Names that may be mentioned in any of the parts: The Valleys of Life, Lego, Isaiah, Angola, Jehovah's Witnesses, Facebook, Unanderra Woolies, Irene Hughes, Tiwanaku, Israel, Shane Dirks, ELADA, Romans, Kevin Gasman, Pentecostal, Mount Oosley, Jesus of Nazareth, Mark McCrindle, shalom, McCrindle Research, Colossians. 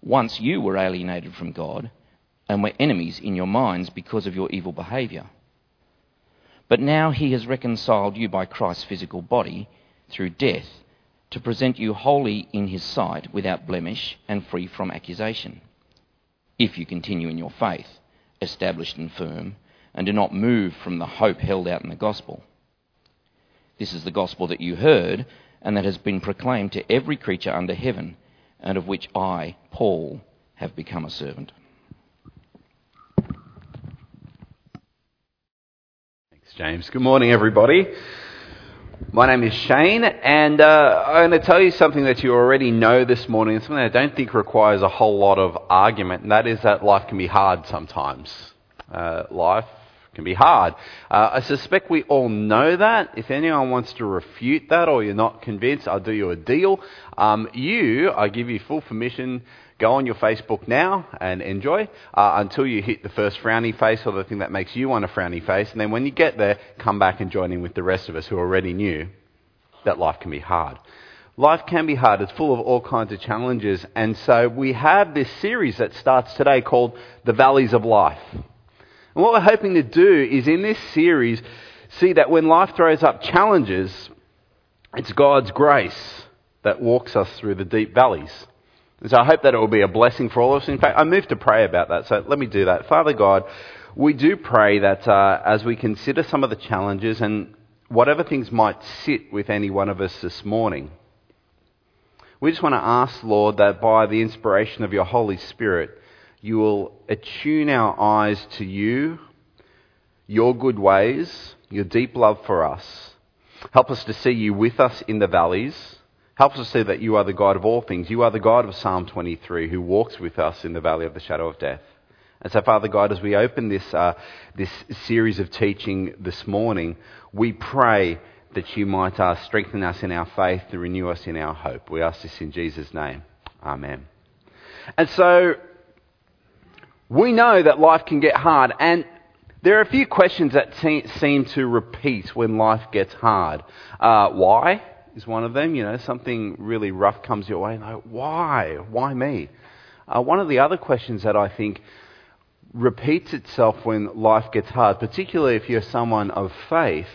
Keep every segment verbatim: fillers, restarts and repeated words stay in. Once you were alienated from God and were enemies in your minds because of your evil behaviour. But now he has reconciled you by Christ's physical body through death to present you wholly in his sight, without blemish and free from accusation, if you continue in your faith, established and firm, and do not move from the hope held out in the gospel. This is the gospel that you heard and that has been proclaimed to every creature under heaven, and of which I, Paul, have become a servant. Thanks, James. Good morning, everybody. My name is Shane, and uh, I'm going to tell you something that you already know this morning, and something that I don't think requires a whole lot of argument, and that is that life can be hard sometimes. Uh, life can be hard. Uh, I suspect we all know that. If anyone wants to refute that or you're not convinced, I'll do you a deal. Um, you, I give you full permission, go on your Facebook now and enjoy uh, until you hit the first frowny face or the thing that makes you want a frowny face. And then when you get there, come back and join in with the rest of us who already knew that life can be hard. Life can be hard. It's full of all kinds of challenges. And so we have this series that starts today called The Valleys of Life. And what we're hoping to do is, in this series, see that when life throws up challenges, it's God's grace that walks us through the deep valleys. And so I hope that it will be a blessing for all of us. In fact, I moved to pray about that, so let me do that. Father God, we do pray that uh, as we consider some of the challenges and whatever things might sit with any one of us this morning, we just want to ask, Lord, that by the inspiration of your Holy Spirit, you will attune our eyes to you, your good ways, your deep love for us. Help us to see you with us in the valleys. Help us to see that you are the God of all things. You are the God of Psalm twenty-three, who walks with us in the valley of the shadow of death. And so, Father God, as we open this uh, this series of teaching this morning, we pray that you might uh, strengthen us in our faith and renew us in our hope. We ask this in Jesus' name. Amen. And so, we know that life can get hard, and there are a few questions that seem to repeat when life gets hard. Uh, why is one of them. You know, something really rough comes your way, and like, why? Why me? Uh, one of the other questions that I think repeats itself when life gets hard, particularly if you're someone of faith,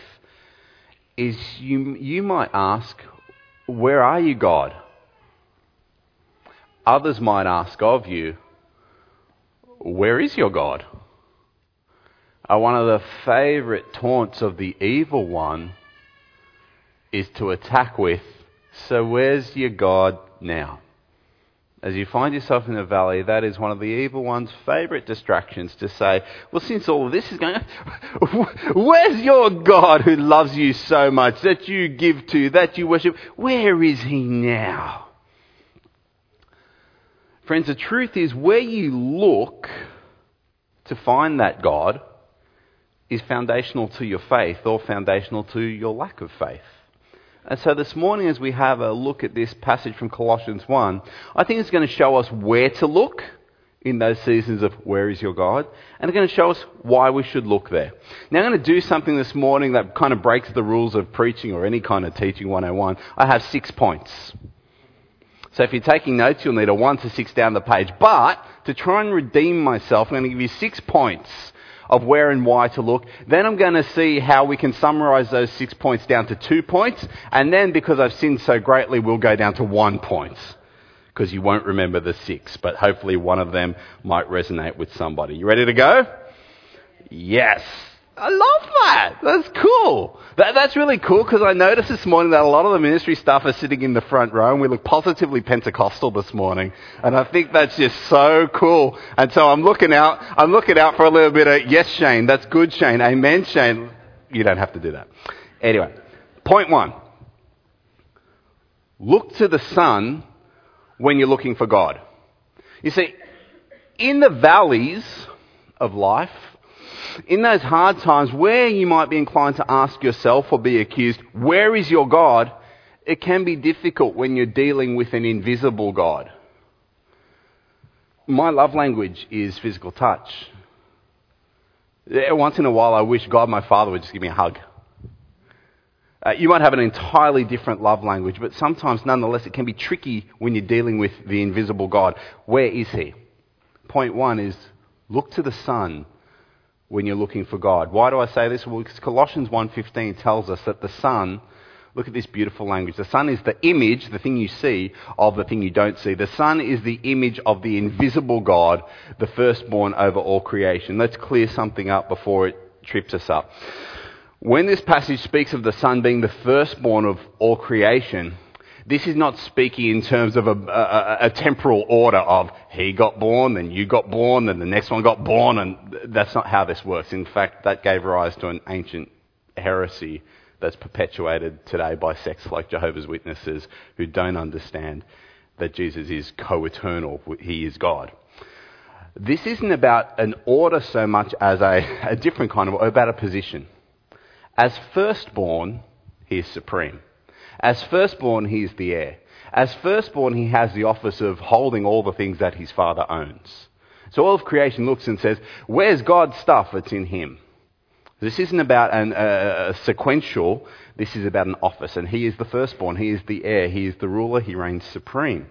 is you, you might ask, where are you, God? Others might ask of you, where is your God? Uh, one of the favourite taunts of the evil one is to attack with, so where's your God now? As you find yourself in a valley, that is one of the evil one's favourite distractions, to say, well, since all this is going on, where's your God who loves you so much, that you give to, that you worship? Where is he now? Friends, the truth is, where you look to find that God is foundational to your faith or foundational to your lack of faith. And so this morning, as we have a look at this passage from Colossians one, I think it's going to show us where to look in those seasons of where is your God, and it's going to show us why we should look there. Now, I'm going to do something this morning that kind of breaks the rules of preaching or any kind of teaching one oh one. I have six points. So if you're taking notes, you'll need a one to six down the page. But to try and redeem myself, I'm going to give you six points of where and why to look. Then I'm going to see how we can summarise those six points down to two points. And then, because I've sinned so greatly, we'll go down to one point. because you won't remember the six, but hopefully one of them might resonate with somebody. You ready to go? Yes. I love that. That's cool. That, that's really cool because I noticed this morning that a lot of the ministry staff are sitting in the front row and we look positively Pentecostal this morning. And I think that's just so cool. And so I'm looking out, I'm looking out for a little bit of, yes, Shane, that's good, Shane. Amen, Shane. You don't have to do that. Anyway, point one. Look to the sun when you're looking for God. You see, in the valleys of life, in those hard times where you might be inclined to ask yourself or be accused, where is your God? It can be difficult when you're dealing with an invisible God. My love language is physical touch. Once in a while I wish God my Father would just give me a hug. Uh, you might have an entirely different love language, but sometimes nonetheless it can be tricky when you're dealing with the invisible God. Where is he? Point one is look to the sun when you're looking for God. Why do I say this? Well, because Colossians one fifteen tells us that the sun, look at this beautiful language, the sun is the image, the thing you see, of the thing you don't see. The sun is the image of the invisible God, the firstborn over all creation. Let's clear something up before it trips us up. When this passage speaks of the sun being the firstborn of all creation, this is not speaking in terms of a, a, a temporal order of he got born, then you got born, then the next one got born, and that's not how this works. In fact, that gave rise to an ancient heresy that's perpetuated today by sects like Jehovah's Witnesses who don't understand that Jesus is co-eternal, he is God. This isn't about an order so much as a, a different kind of, about a position. As firstborn, he is supreme. As firstborn, he is the heir. As firstborn, he has the office of holding all the things that his Father owns. So all of creation looks and says, where's God's stuff? It's in him. This isn't about an, uh, a sequential, this is about an office. And he is the firstborn, he is the heir, he is the ruler, he reigns supreme.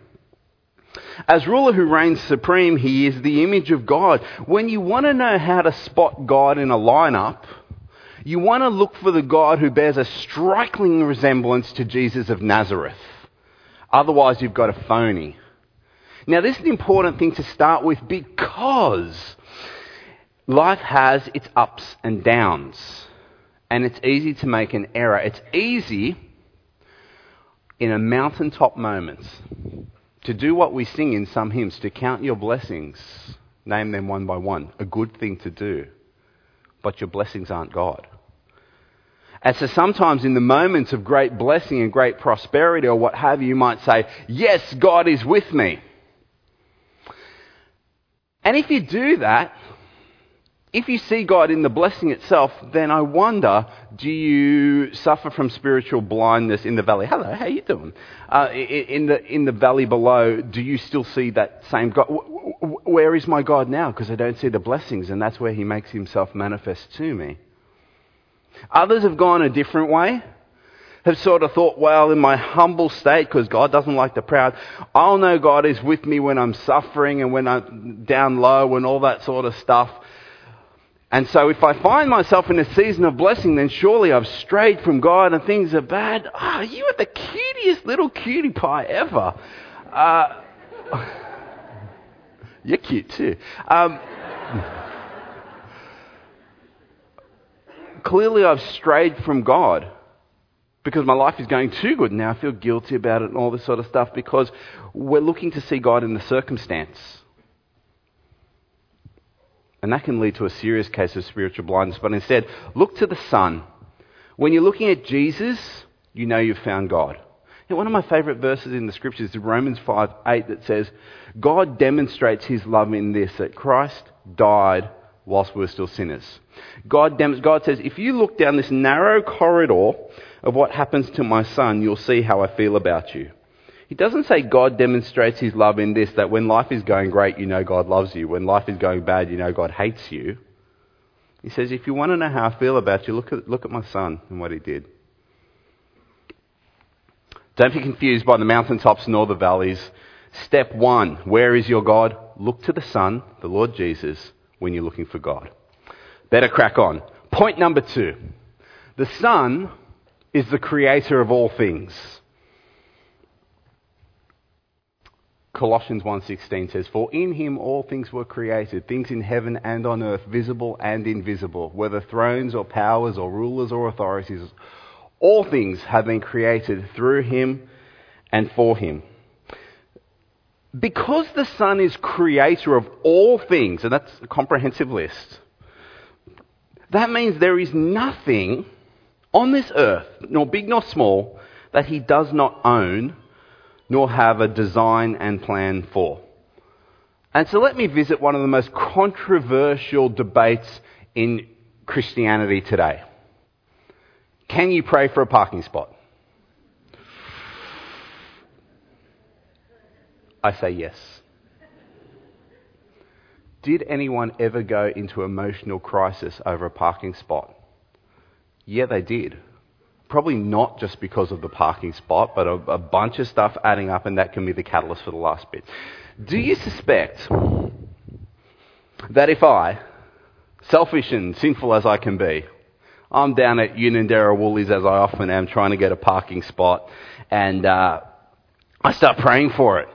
As ruler who reigns supreme, he is the image of God. When you want to know how to spot God in a lineup, you want to look for the God who bears a striking resemblance to Jesus of Nazareth. Otherwise, you've got a phony. Now, this is an important thing to start with because life has its ups and downs. And it's easy to make an error. It's easy in a mountaintop moment to do what we sing in some hymns, to count your blessings, name them one by one, a good thing to do. But your blessings aren't God. And so sometimes in the moments of great blessing and great prosperity or what have you, you might say, yes, God is with me. And if you do that, if you see God in the blessing itself, then I wonder, do you suffer from spiritual blindness in the valley? Hello, how you doing? Uh, in the in the valley below, do you still see that same God? Where is my God now? Because I don't see the blessings, and that's where he makes himself manifest to me. Others have gone a different way, have sort of thought, well, in my humble state, because God doesn't like the proud, I'll know God is with me when I'm suffering and when I'm down low and all that sort of stuff. And so if I find myself in a season of blessing, then surely I've strayed from God and things are bad. Ah, oh, you are the cutest little cutie pie ever. Uh, you're cute too. Um, clearly I've strayed from God because my life is going too good. Now I feel guilty about it and all this sort of stuff because we're looking to see God in the circumstance. And that can lead to a serious case of spiritual blindness. But instead, look to the sun. When you're looking at Jesus, you know you've found God. And one of my favourite verses in the scriptures is Romans five eight that says, God demonstrates his love in this, that Christ died whilst we were still sinners. God, dem- God says, if you look down this narrow corridor of what happens to my son, you'll see how I feel about you. He doesn't say God demonstrates his love in this, that when life is going great, you know God loves you. When life is going bad, you know God hates you. He says, if you want to know how I feel about you, look at look at my son and what he did. Don't be confused by the mountaintops nor the valleys. Step one, where is your God? Look to the Son, the Lord Jesus, when you're looking for God. Better crack on. Point number two. The Son is the creator of all things. Colossians one sixteen says, "For in him all things were created, things in heaven and on earth, visible and invisible, whether thrones or powers or rulers or authorities. All things have been created through him and for him." Because the Son is creator of all things, and that's a comprehensive list, that means there is nothing on this earth, nor big nor small, that he does not own nor have a design and plan for. And so let me visit one of the most controversial debates in Christianity today. Can you pray for a parking spot? I say yes. Did anyone ever go into emotional crisis over a parking spot? Yeah, they did. Probably not just because of the parking spot, but a, a bunch of stuff adding up, and that can be the catalyst for the last bit. Do you suspect that if I, selfish and sinful as I can be, I'm down at Unanderra Woolies, as I often am, trying to get a parking spot, and uh, I start praying for it.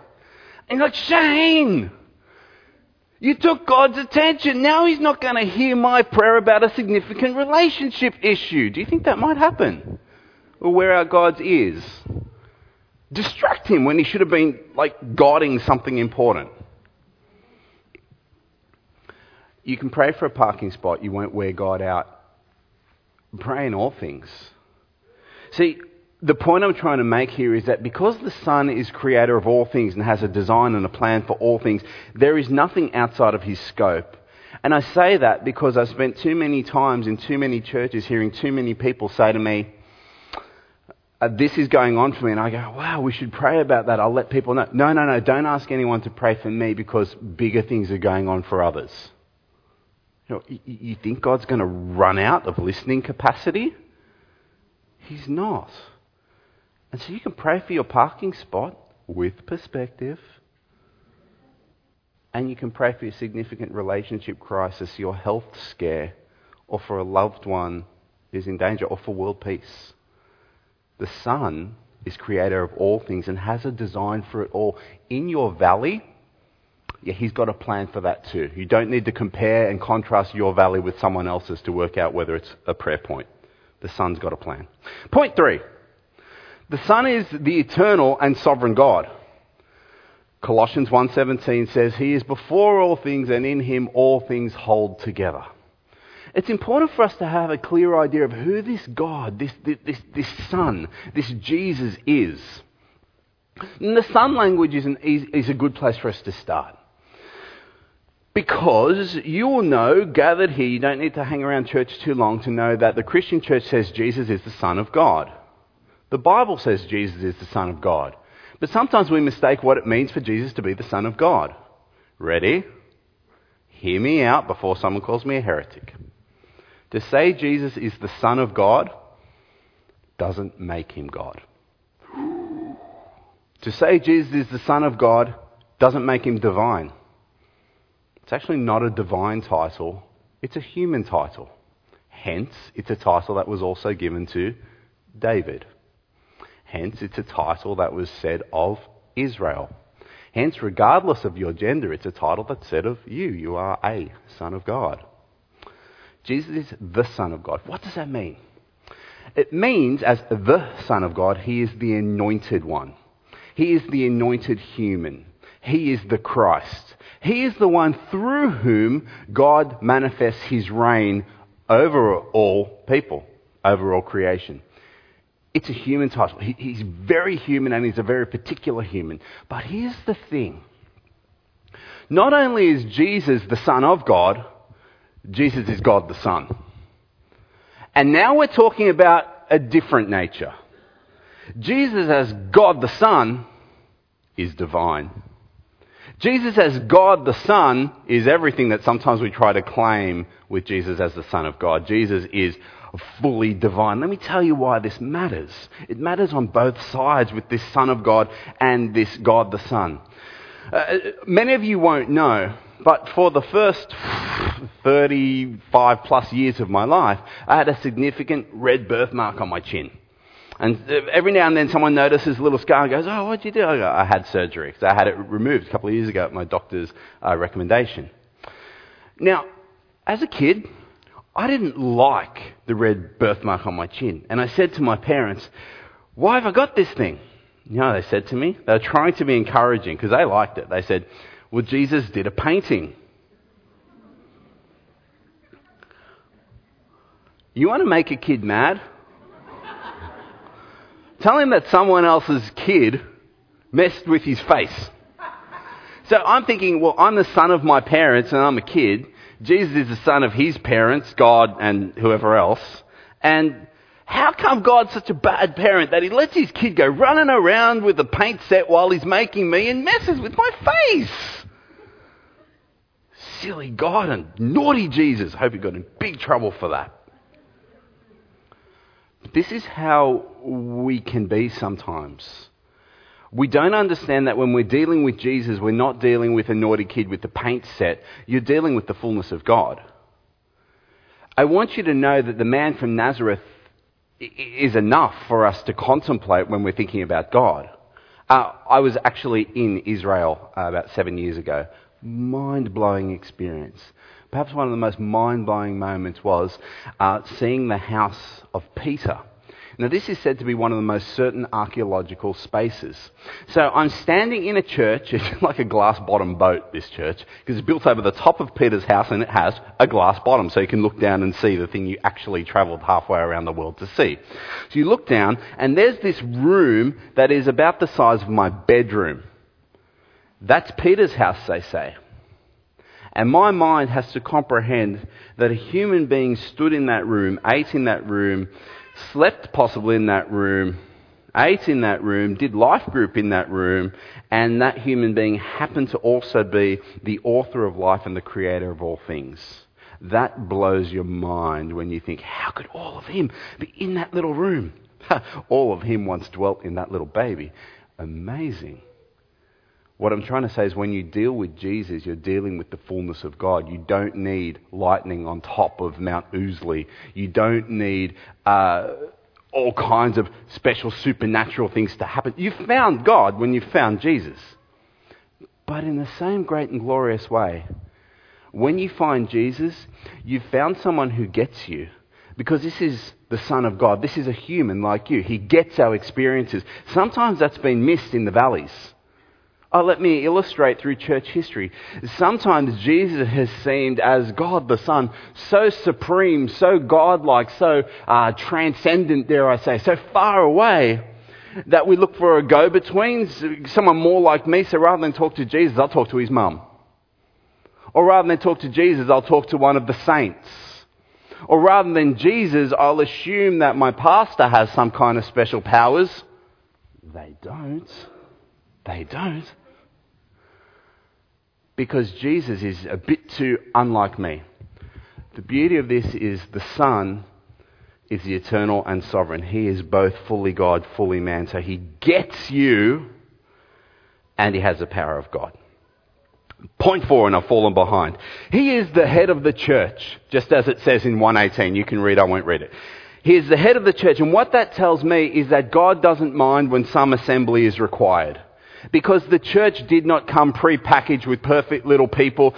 And like, Shane, you took God's attention. Now he's not going to hear my prayer about a significant relationship issue. Do you think that might happen? Or where our God's ears? Distract him when he should have been, like, guarding something important. You can pray for a parking spot. You won't wear God out. Pray in all things. See, the point I'm trying to make here is that because the Son is creator of all things and has a design and a plan for all things, there is nothing outside of his scope. And I say that because I've spent too many times in too many churches hearing too many people say to me, "This is going on for me," and I go, "Wow, we should pray about that. I'll let people know." No, no, no, don't ask anyone to pray for me because bigger things are going on for others. You know, you think God's going to run out of listening capacity? He's not. And so you can pray for your parking spot with perspective, and you can pray for your significant relationship crisis, your health scare, or for a loved one who's in danger, or for world peace. The Son is creator of all things and has a design for it all. In your valley, yeah, he's got a plan for that too. You don't need to compare and contrast your valley with someone else's to work out whether it's a prayer point. The Son's got a plan. Point three. The Son is the eternal and sovereign God. Colossians one seventeen says, "He is before all things, and in him all things hold together." It's important for us to have a clear idea of who this God, this, this, this Son, this Jesus is. And the Son language is, an, is a good place for us to start. Because you will know, gathered here, you don't need to hang around church too long to know that the Christian church says Jesus is the Son of God. The Bible says Jesus is the Son of God. But sometimes we mistake what it means for Jesus to be the Son of God. Ready? Hear me out before someone calls me a heretic. To say Jesus is the Son of God doesn't make him God. To say Jesus is the Son of God doesn't make him divine. It's actually not a divine title, it's a human title. Hence, it's a title that was also given to David. Hence, it's a title that was said of Israel. Hence, regardless of your gender, it's a title that's said of you. You are a son of God. Jesus is the Son of God. What does that mean? It means, as the Son of God, he is the anointed one. He is the anointed human. He is the Christ. He is the one through whom God manifests his reign over all people, over all creation. It's a human title. He, he's very human, and he's a very particular human. But here's the thing. Not only is Jesus the Son of God, Jesus is God the Son. And now we're talking about a different nature. Jesus as God the Son is divine. Jesus as God the Son is everything that sometimes we try to claim with Jesus as the Son of God. Jesus is fully divine. Let me tell you why this matters. It matters on both sides with this Son of God and this God the Son. Uh, many of you won't know, but for the first thirty-five plus years of my life, I had a significant red birthmark on my chin. And every now and then someone notices a little scar and goes, oh, what did you do? I, go, I had surgery, because I had it removed a couple of years ago at my doctor's uh, recommendation. Now, as a kid, I didn't like the red birthmark on my chin. And I said to my parents, why have I got this thing? You know, they said to me, they were trying to be encouraging because they liked it. They said, well, Jesus did a painting. You want to make a kid mad? Tell him that someone else's kid messed with his face. So I'm thinking, well, I'm the son of my parents and I'm a kid. Jesus is the son of his parents, God and whoever else. And how come God's such a bad parent that he lets his kid go running around with a paint set while he's making me and messes with my face? Silly God and naughty Jesus. I hope he got in big trouble for that. This is how we can be sometimes. We don't understand that when we're dealing with Jesus, we're not dealing with a naughty kid with the paint set. You're dealing with the fullness of God. I want you to know that the man from Nazareth is enough for us to contemplate when we're thinking about God. Uh, I was actually in Israel uh, about seven years ago. Mind-blowing experience. Perhaps one of the most mind-blowing moments was uh, seeing the house of Peter. Now, this is said to be one of the most certain archaeological spaces. So I'm standing in a church. It's like a glass-bottom boat, this church, because it's built over the top of Peter's house and it has a glass bottom, so you can look down and see the thing you actually travelled halfway around the world to see. So you look down and there's this room that is about the size of my bedroom. That's Peter's house, they say. And my mind has to comprehend that a human being stood in that room, ate in that room, slept possibly in that room, ate in that room, did life group in that room, and that human being happened to also be the author of life and the creator of all things. That blows your mind when you think, how could all of him be in that little room? All of him once dwelt in that little baby. Amazing. What I'm trying to say is when you deal with Jesus, you're dealing with the fullness of God. You don't need lightning on top of Mount Oosley. You don't need uh, all kinds of special supernatural things to happen. You found God when you found Jesus. But in the same great and glorious way, when you find Jesus, you've found someone who gets you. Because this is the Son of God. This is a human like you. He gets our experiences. Sometimes that's been missed in the valleys. Oh, let me illustrate through church history. Sometimes Jesus has seemed as God the Son, so supreme, so godlike, so uh, transcendent, dare I say, so far away that we look for a go-between, someone more like me, so rather than talk to Jesus, I'll talk to his mum. Or rather than talk to Jesus, I'll talk to one of the saints. Or rather than Jesus, I'll assume that my pastor has some kind of special powers. They don't. They don't. Because Jesus is a bit too unlike me. The beauty of this is the Son is the eternal and sovereign. He is both fully God, fully man. So he gets you and he has the power of God. Point four, and I've fallen behind. He is the head of the church, just as it says in one eighteen. You can read, I won't read it. He is the head of the church. And what that tells me is that God doesn't mind when some assembly is required. Because the church did not come pre-packaged with perfect little people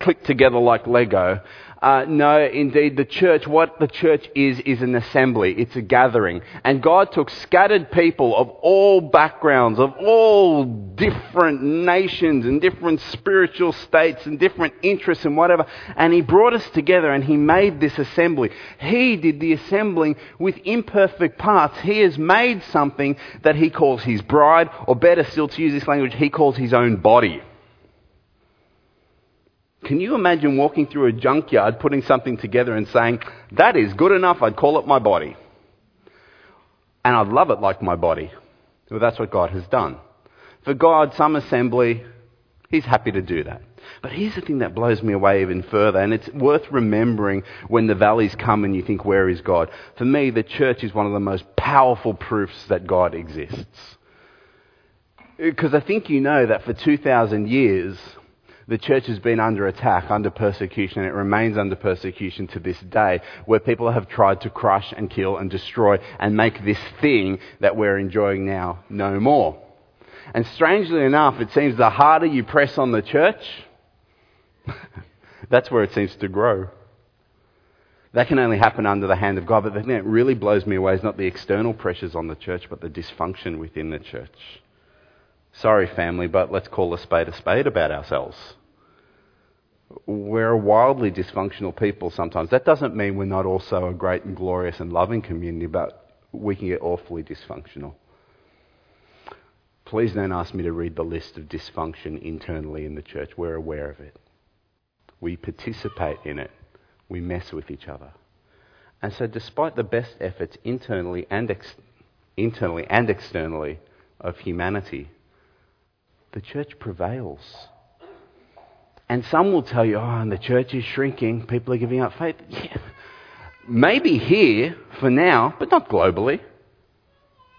clicked together like Lego. Uh, no, indeed, the church, what the church is, is an assembly. It's a gathering. And God took scattered people of all backgrounds, of all different nations and different spiritual states and different interests and whatever, and he brought us together and he made this assembly. He did the assembling with imperfect parts. He has made something that he calls his bride, or better still, to use this language, he calls his own body. Can you imagine walking through a junkyard, putting something together and saying, that is good enough, I'd call it my body. And I'd love it like my body. Well, that's what God has done. For God, some assembly, he's happy to do that. But here's the thing that blows me away even further, and it's worth remembering when the valleys come and you think, where is God? For me, the church is one of the most powerful proofs that God exists. Because I think you know that for two thousand years, The church has been under attack, under persecution, and it remains under persecution to this day, where people have tried to crush and kill and destroy and make this thing that we're enjoying now no more. And strangely enough, it seems the harder you press on the church, that's where it seems to grow. That can only happen under the hand of God, but the thing that really blows me away is not the external pressures on the church, but the dysfunction within the church. Sorry, family, but let's call a spade a spade about ourselves. We're a wildly dysfunctional people sometimes. That doesn't mean we're not also a great and glorious and loving community, but we can get awfully dysfunctional. Please don't ask me to read the list of dysfunction internally in the church. We're aware of it. We participate in it. We mess with each other. And so despite the best efforts internally and ex- internally and externally of humanity, the church prevails. And some will tell you, oh, and the church is shrinking, people are giving up faith. Yeah. Maybe here for now, but not globally.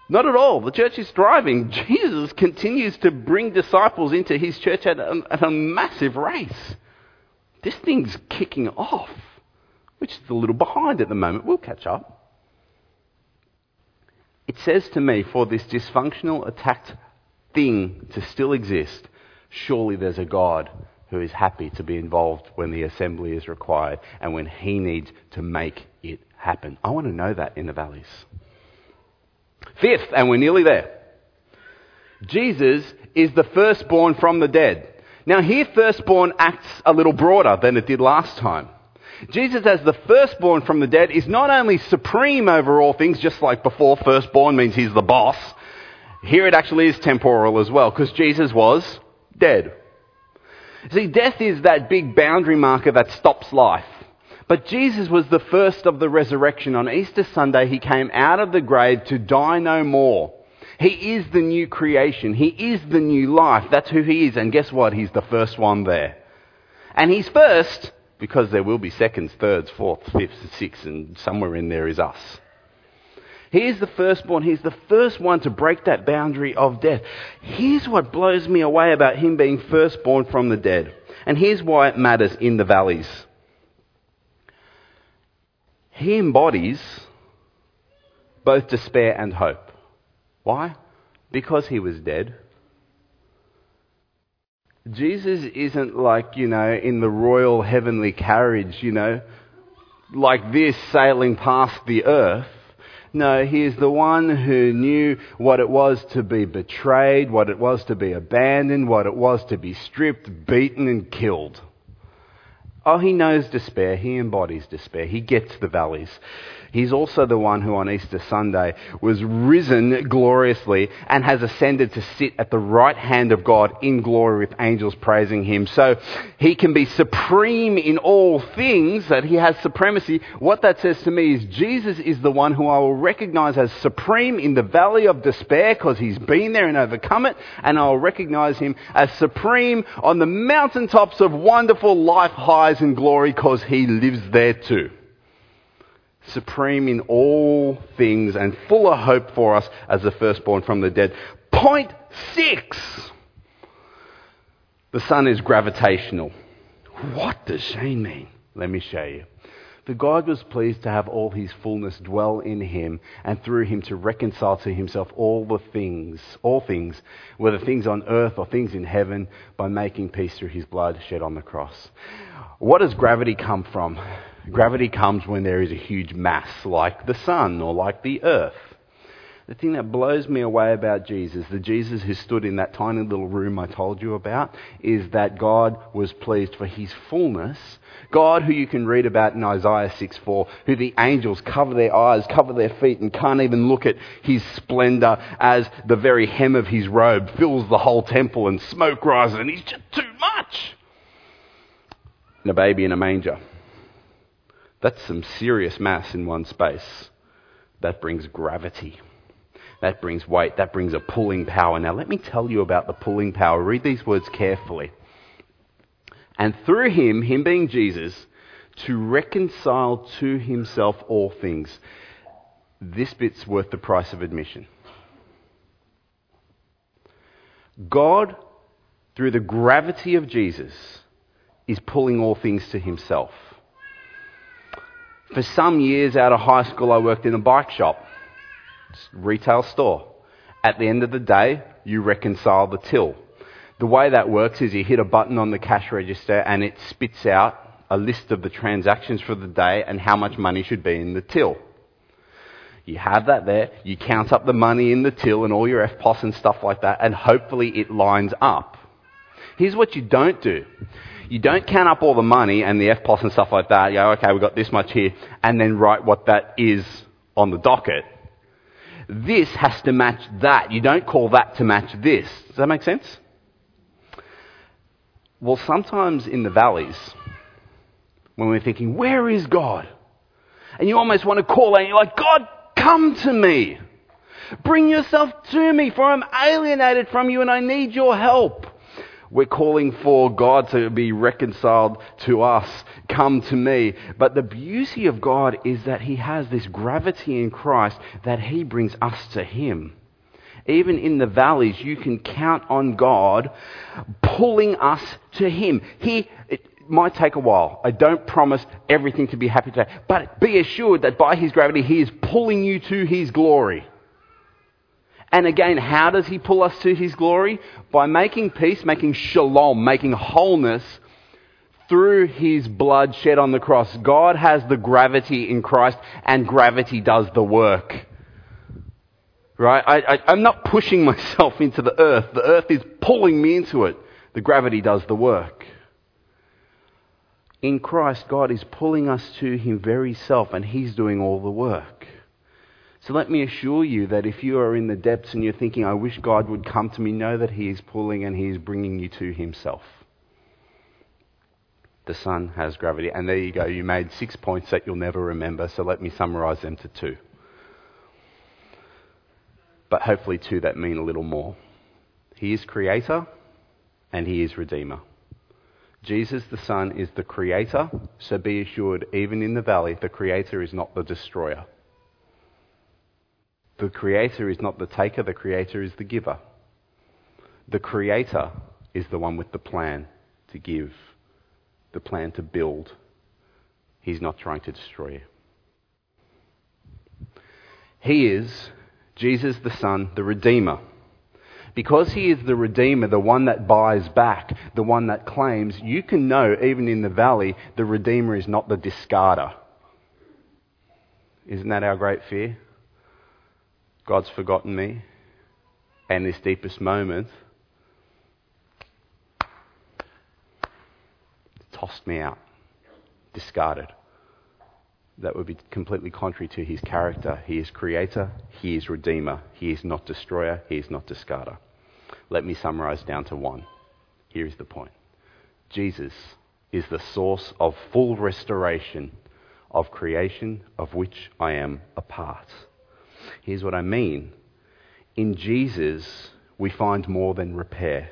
Not at all. The church is thriving. Jesus continues to bring disciples into his church at a, at a massive race. This thing's kicking off, which is a little behind at the moment. We'll catch up. It says to me, for this dysfunctional, attacked thing to still exist, surely there's a God who is happy to be involved when the assembly is required and when he needs to make it happen. I want to know that in the valleys. Fifth, and we're nearly there, Jesus is the firstborn from the dead. Now here, firstborn acts a little broader than it did last time. Jesus as the firstborn from the dead is not only supreme over all things, just like before, firstborn means he's the boss. Here it actually is temporal as well, because Jesus was dead. See, death is that big boundary marker that stops life. But Jesus was the first of the resurrection. On Easter Sunday, he came out of the grave to die no more. He is the new creation. He is the new life. That's who he is. And guess what? He's the first one there. And he's first because there will be seconds, thirds, fourths, fifths, sixths, and somewhere in there is us. He is the firstborn. He's the first one to break that boundary of death. Here's what blows me away about him being firstborn from the dead. And here's why it matters in the valleys. He embodies both despair and hope. Why? Because he was dead. Jesus isn't like, you know, in the royal heavenly carriage, you know, like this sailing past the earth. No, he is the one who knew what it was to be betrayed, what it was to be abandoned, what it was to be stripped, beaten and killed. Oh, he knows despair. He embodies despair. He gets the valleys. He's also the one who on Easter Sunday was risen gloriously and has ascended to sit at the right hand of God in glory with angels praising him. So he can be supreme in all things, that he has supremacy. What that says to me is Jesus is the one who I will recognize as supreme in the valley of despair because he's been there and overcome it, and I will recognize him as supreme on the mountaintops of wonderful life highs and glory because he lives there too. Supreme in all things and full of hope for us as the firstborn from the dead. Point six. The sun is gravitational. What does Shane mean? Let me show you. For God was pleased to have all his fullness dwell in him, and through him to reconcile to himself all the things, all things, whether things on earth or things in heaven, by making peace through his blood shed on the cross. What does gravity come from? Gravity comes when there is a huge mass, like the sun or like the earth. The thing that blows me away about Jesus, the Jesus who stood in that tiny little room I told you about, is that God was pleased for his fullness. God, who you can read about in Isaiah six four, who the angels cover their eyes, cover their feet, and can't even look at his splendor as the very hem of his robe fills the whole temple and smoke rises, and he's just too much. And a baby in a manger. That's some serious mass in one space. That brings gravity. That brings weight. That brings a pulling power. Now let me tell you about the pulling power. Read these words carefully. And through him, him being Jesus, to reconcile to himself all things. This bit's worth the price of admission. God through the gravity of Jesus, is pulling all things to himself. For some years out of high school, I worked in a bike shop, retail store. At the end of the day, you reconcile the till. The way that works is you hit a button on the cash register and it spits out a list of the transactions for the day and how much money should be in the till. You have that there, you count up the money in the till and all your F P O S and stuff like that, and hopefully it lines up. Here's what you don't do. You don't count up all the money and the F P O S and stuff like that. You go, okay, we've got this much here, and then write what that is on the docket. This has to match that. You don't call that to match this. Does that make sense? Well, sometimes in the valleys, when we're thinking, where is God? And you almost want to call out, and you're like, God, come to me. Bring yourself to me, for I'm alienated from you and I need your help. We're calling for God to be reconciled to us. Come to me. But the beauty of God is that he has this gravity in Christ that he brings us to him. Even in the valleys, you can count on God pulling us to him. He, it might take a while. I don't promise everything to be happy today. But be assured that by his gravity, he is pulling you to his glory. And again, how does he pull us to his glory? By making peace, making shalom, making wholeness through his blood shed on the cross. God has the gravity in Christ, and gravity does the work. Right? I, I, I'm not pushing myself into the earth. The earth is pulling me into it. The gravity does the work. In Christ, God is pulling us to his very self, and he's doing all the work. So let me assure you that if you are in the depths and you're thinking, I wish God would come to me, know that he is pulling and he is bringing you to himself. The Son has gravity. And there you go. You made six points that you'll never remember. So let me summarize them to two. But hopefully two that mean a little more. He is Creator and he is Redeemer. Jesus the Son is the Creator. So be assured, even in the valley, the Creator is not the destroyer. The Creator is not the taker, the Creator is the giver. The Creator is the one with the plan to give, the plan to build. He's not trying to destroy you. He is, Jesus the Son, the Redeemer. Because he is the Redeemer, the one that buys back, the one that claims, you can know even in the valley, the Redeemer is not the discarder. Isn't that our great fear? God's forgotten me, and this deepest moment tossed me out, discarded. That would be completely contrary to his character. He is Creator, he is Redeemer, he is not destroyer, he is not discarder. Let me summarize down to one. Here is the point. Jesus is the source of full restoration of creation, of which I am a part. Here's what I mean. In Jesus, we find more than repair.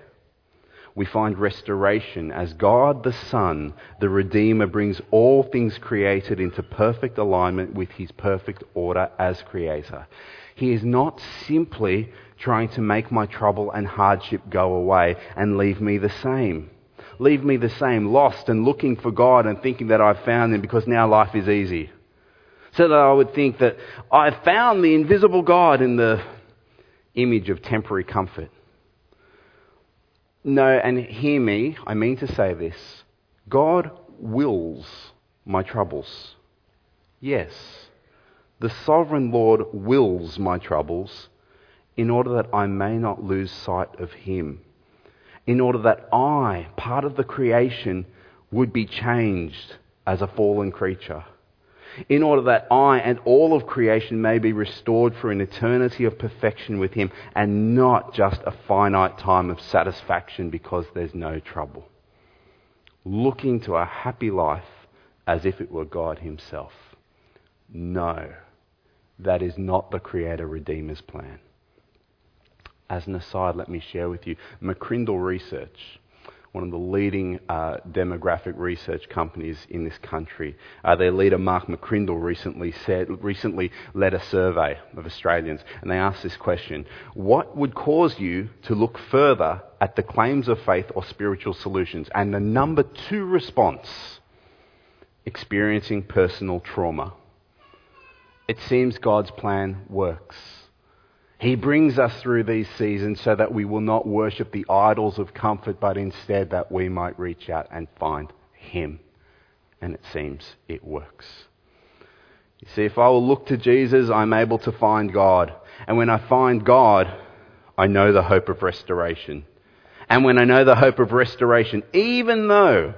We find restoration as God the Son, the Redeemer, brings all things created into perfect alignment with his perfect order as Creator. He is not simply trying to make my trouble and hardship go away and leave me the same. Leave me the same, lost and looking for God and thinking that I've found him because now life is easy. So that I would think that I found the invisible God in the image of temporary comfort. No, and hear me, I mean to say this. God wills my troubles. Yes, the sovereign Lord wills my troubles in order that I may not lose sight of him. In order that I, part of the creation, would be changed as a fallen creature. In order that I and all of creation may be restored for an eternity of perfection with him, and not just a finite time of satisfaction because there's no trouble. Looking to a happy life as if it were God himself. No, that is not the Creator Redeemer's plan. As an aside, let me share with you, McCrindle Research, one of the leading uh, demographic research companies in this country. Uh, their leader, Mark McCrindle, recently said recently led a survey of Australians, and they asked this question: what would cause you to look further at the claims of faith or spiritual solutions? And the number two response, experiencing personal trauma. It seems God's plan works. He brings us through these seasons so that we will not worship the idols of comfort, but instead that we might reach out and find him. And it seems it works. You see, if I will look to Jesus, I'm able to find God. And when I find God, I know the hope of restoration. And when I know the hope of restoration, even though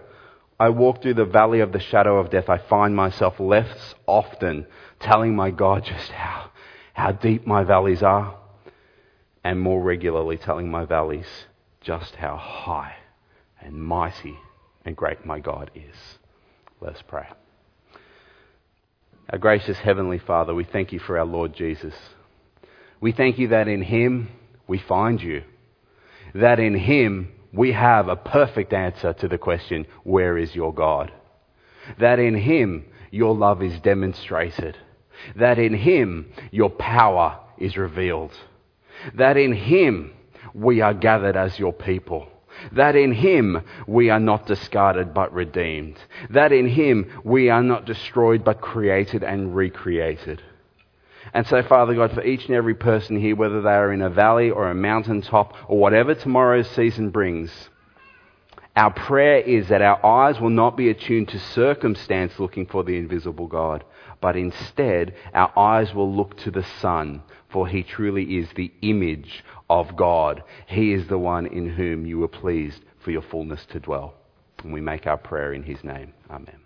I walk through the valley of the shadow of death, I find myself less often telling my God just how how deep my valleys are, and more regularly telling my valleys just how high and mighty and great my God is. Let's pray. Our gracious Heavenly Father, we thank you for our Lord Jesus. We thank you that in him we find you, that in him we have a perfect answer to the question, where is your God? That in him your love is demonstrated. That in him your power is revealed. That in him we are gathered as your people. That in him we are not discarded but redeemed. That in him we are not destroyed but created and recreated. And so, Father God, for each and every person here, whether they are in a valley or a mountaintop or whatever tomorrow's season brings, our prayer is that our eyes will not be attuned to circumstance looking for the invisible God, but instead our eyes will look to the Son, for he truly is the image of God. He is the one in whom you were pleased for your fullness to dwell. And we make our prayer in his name. Amen.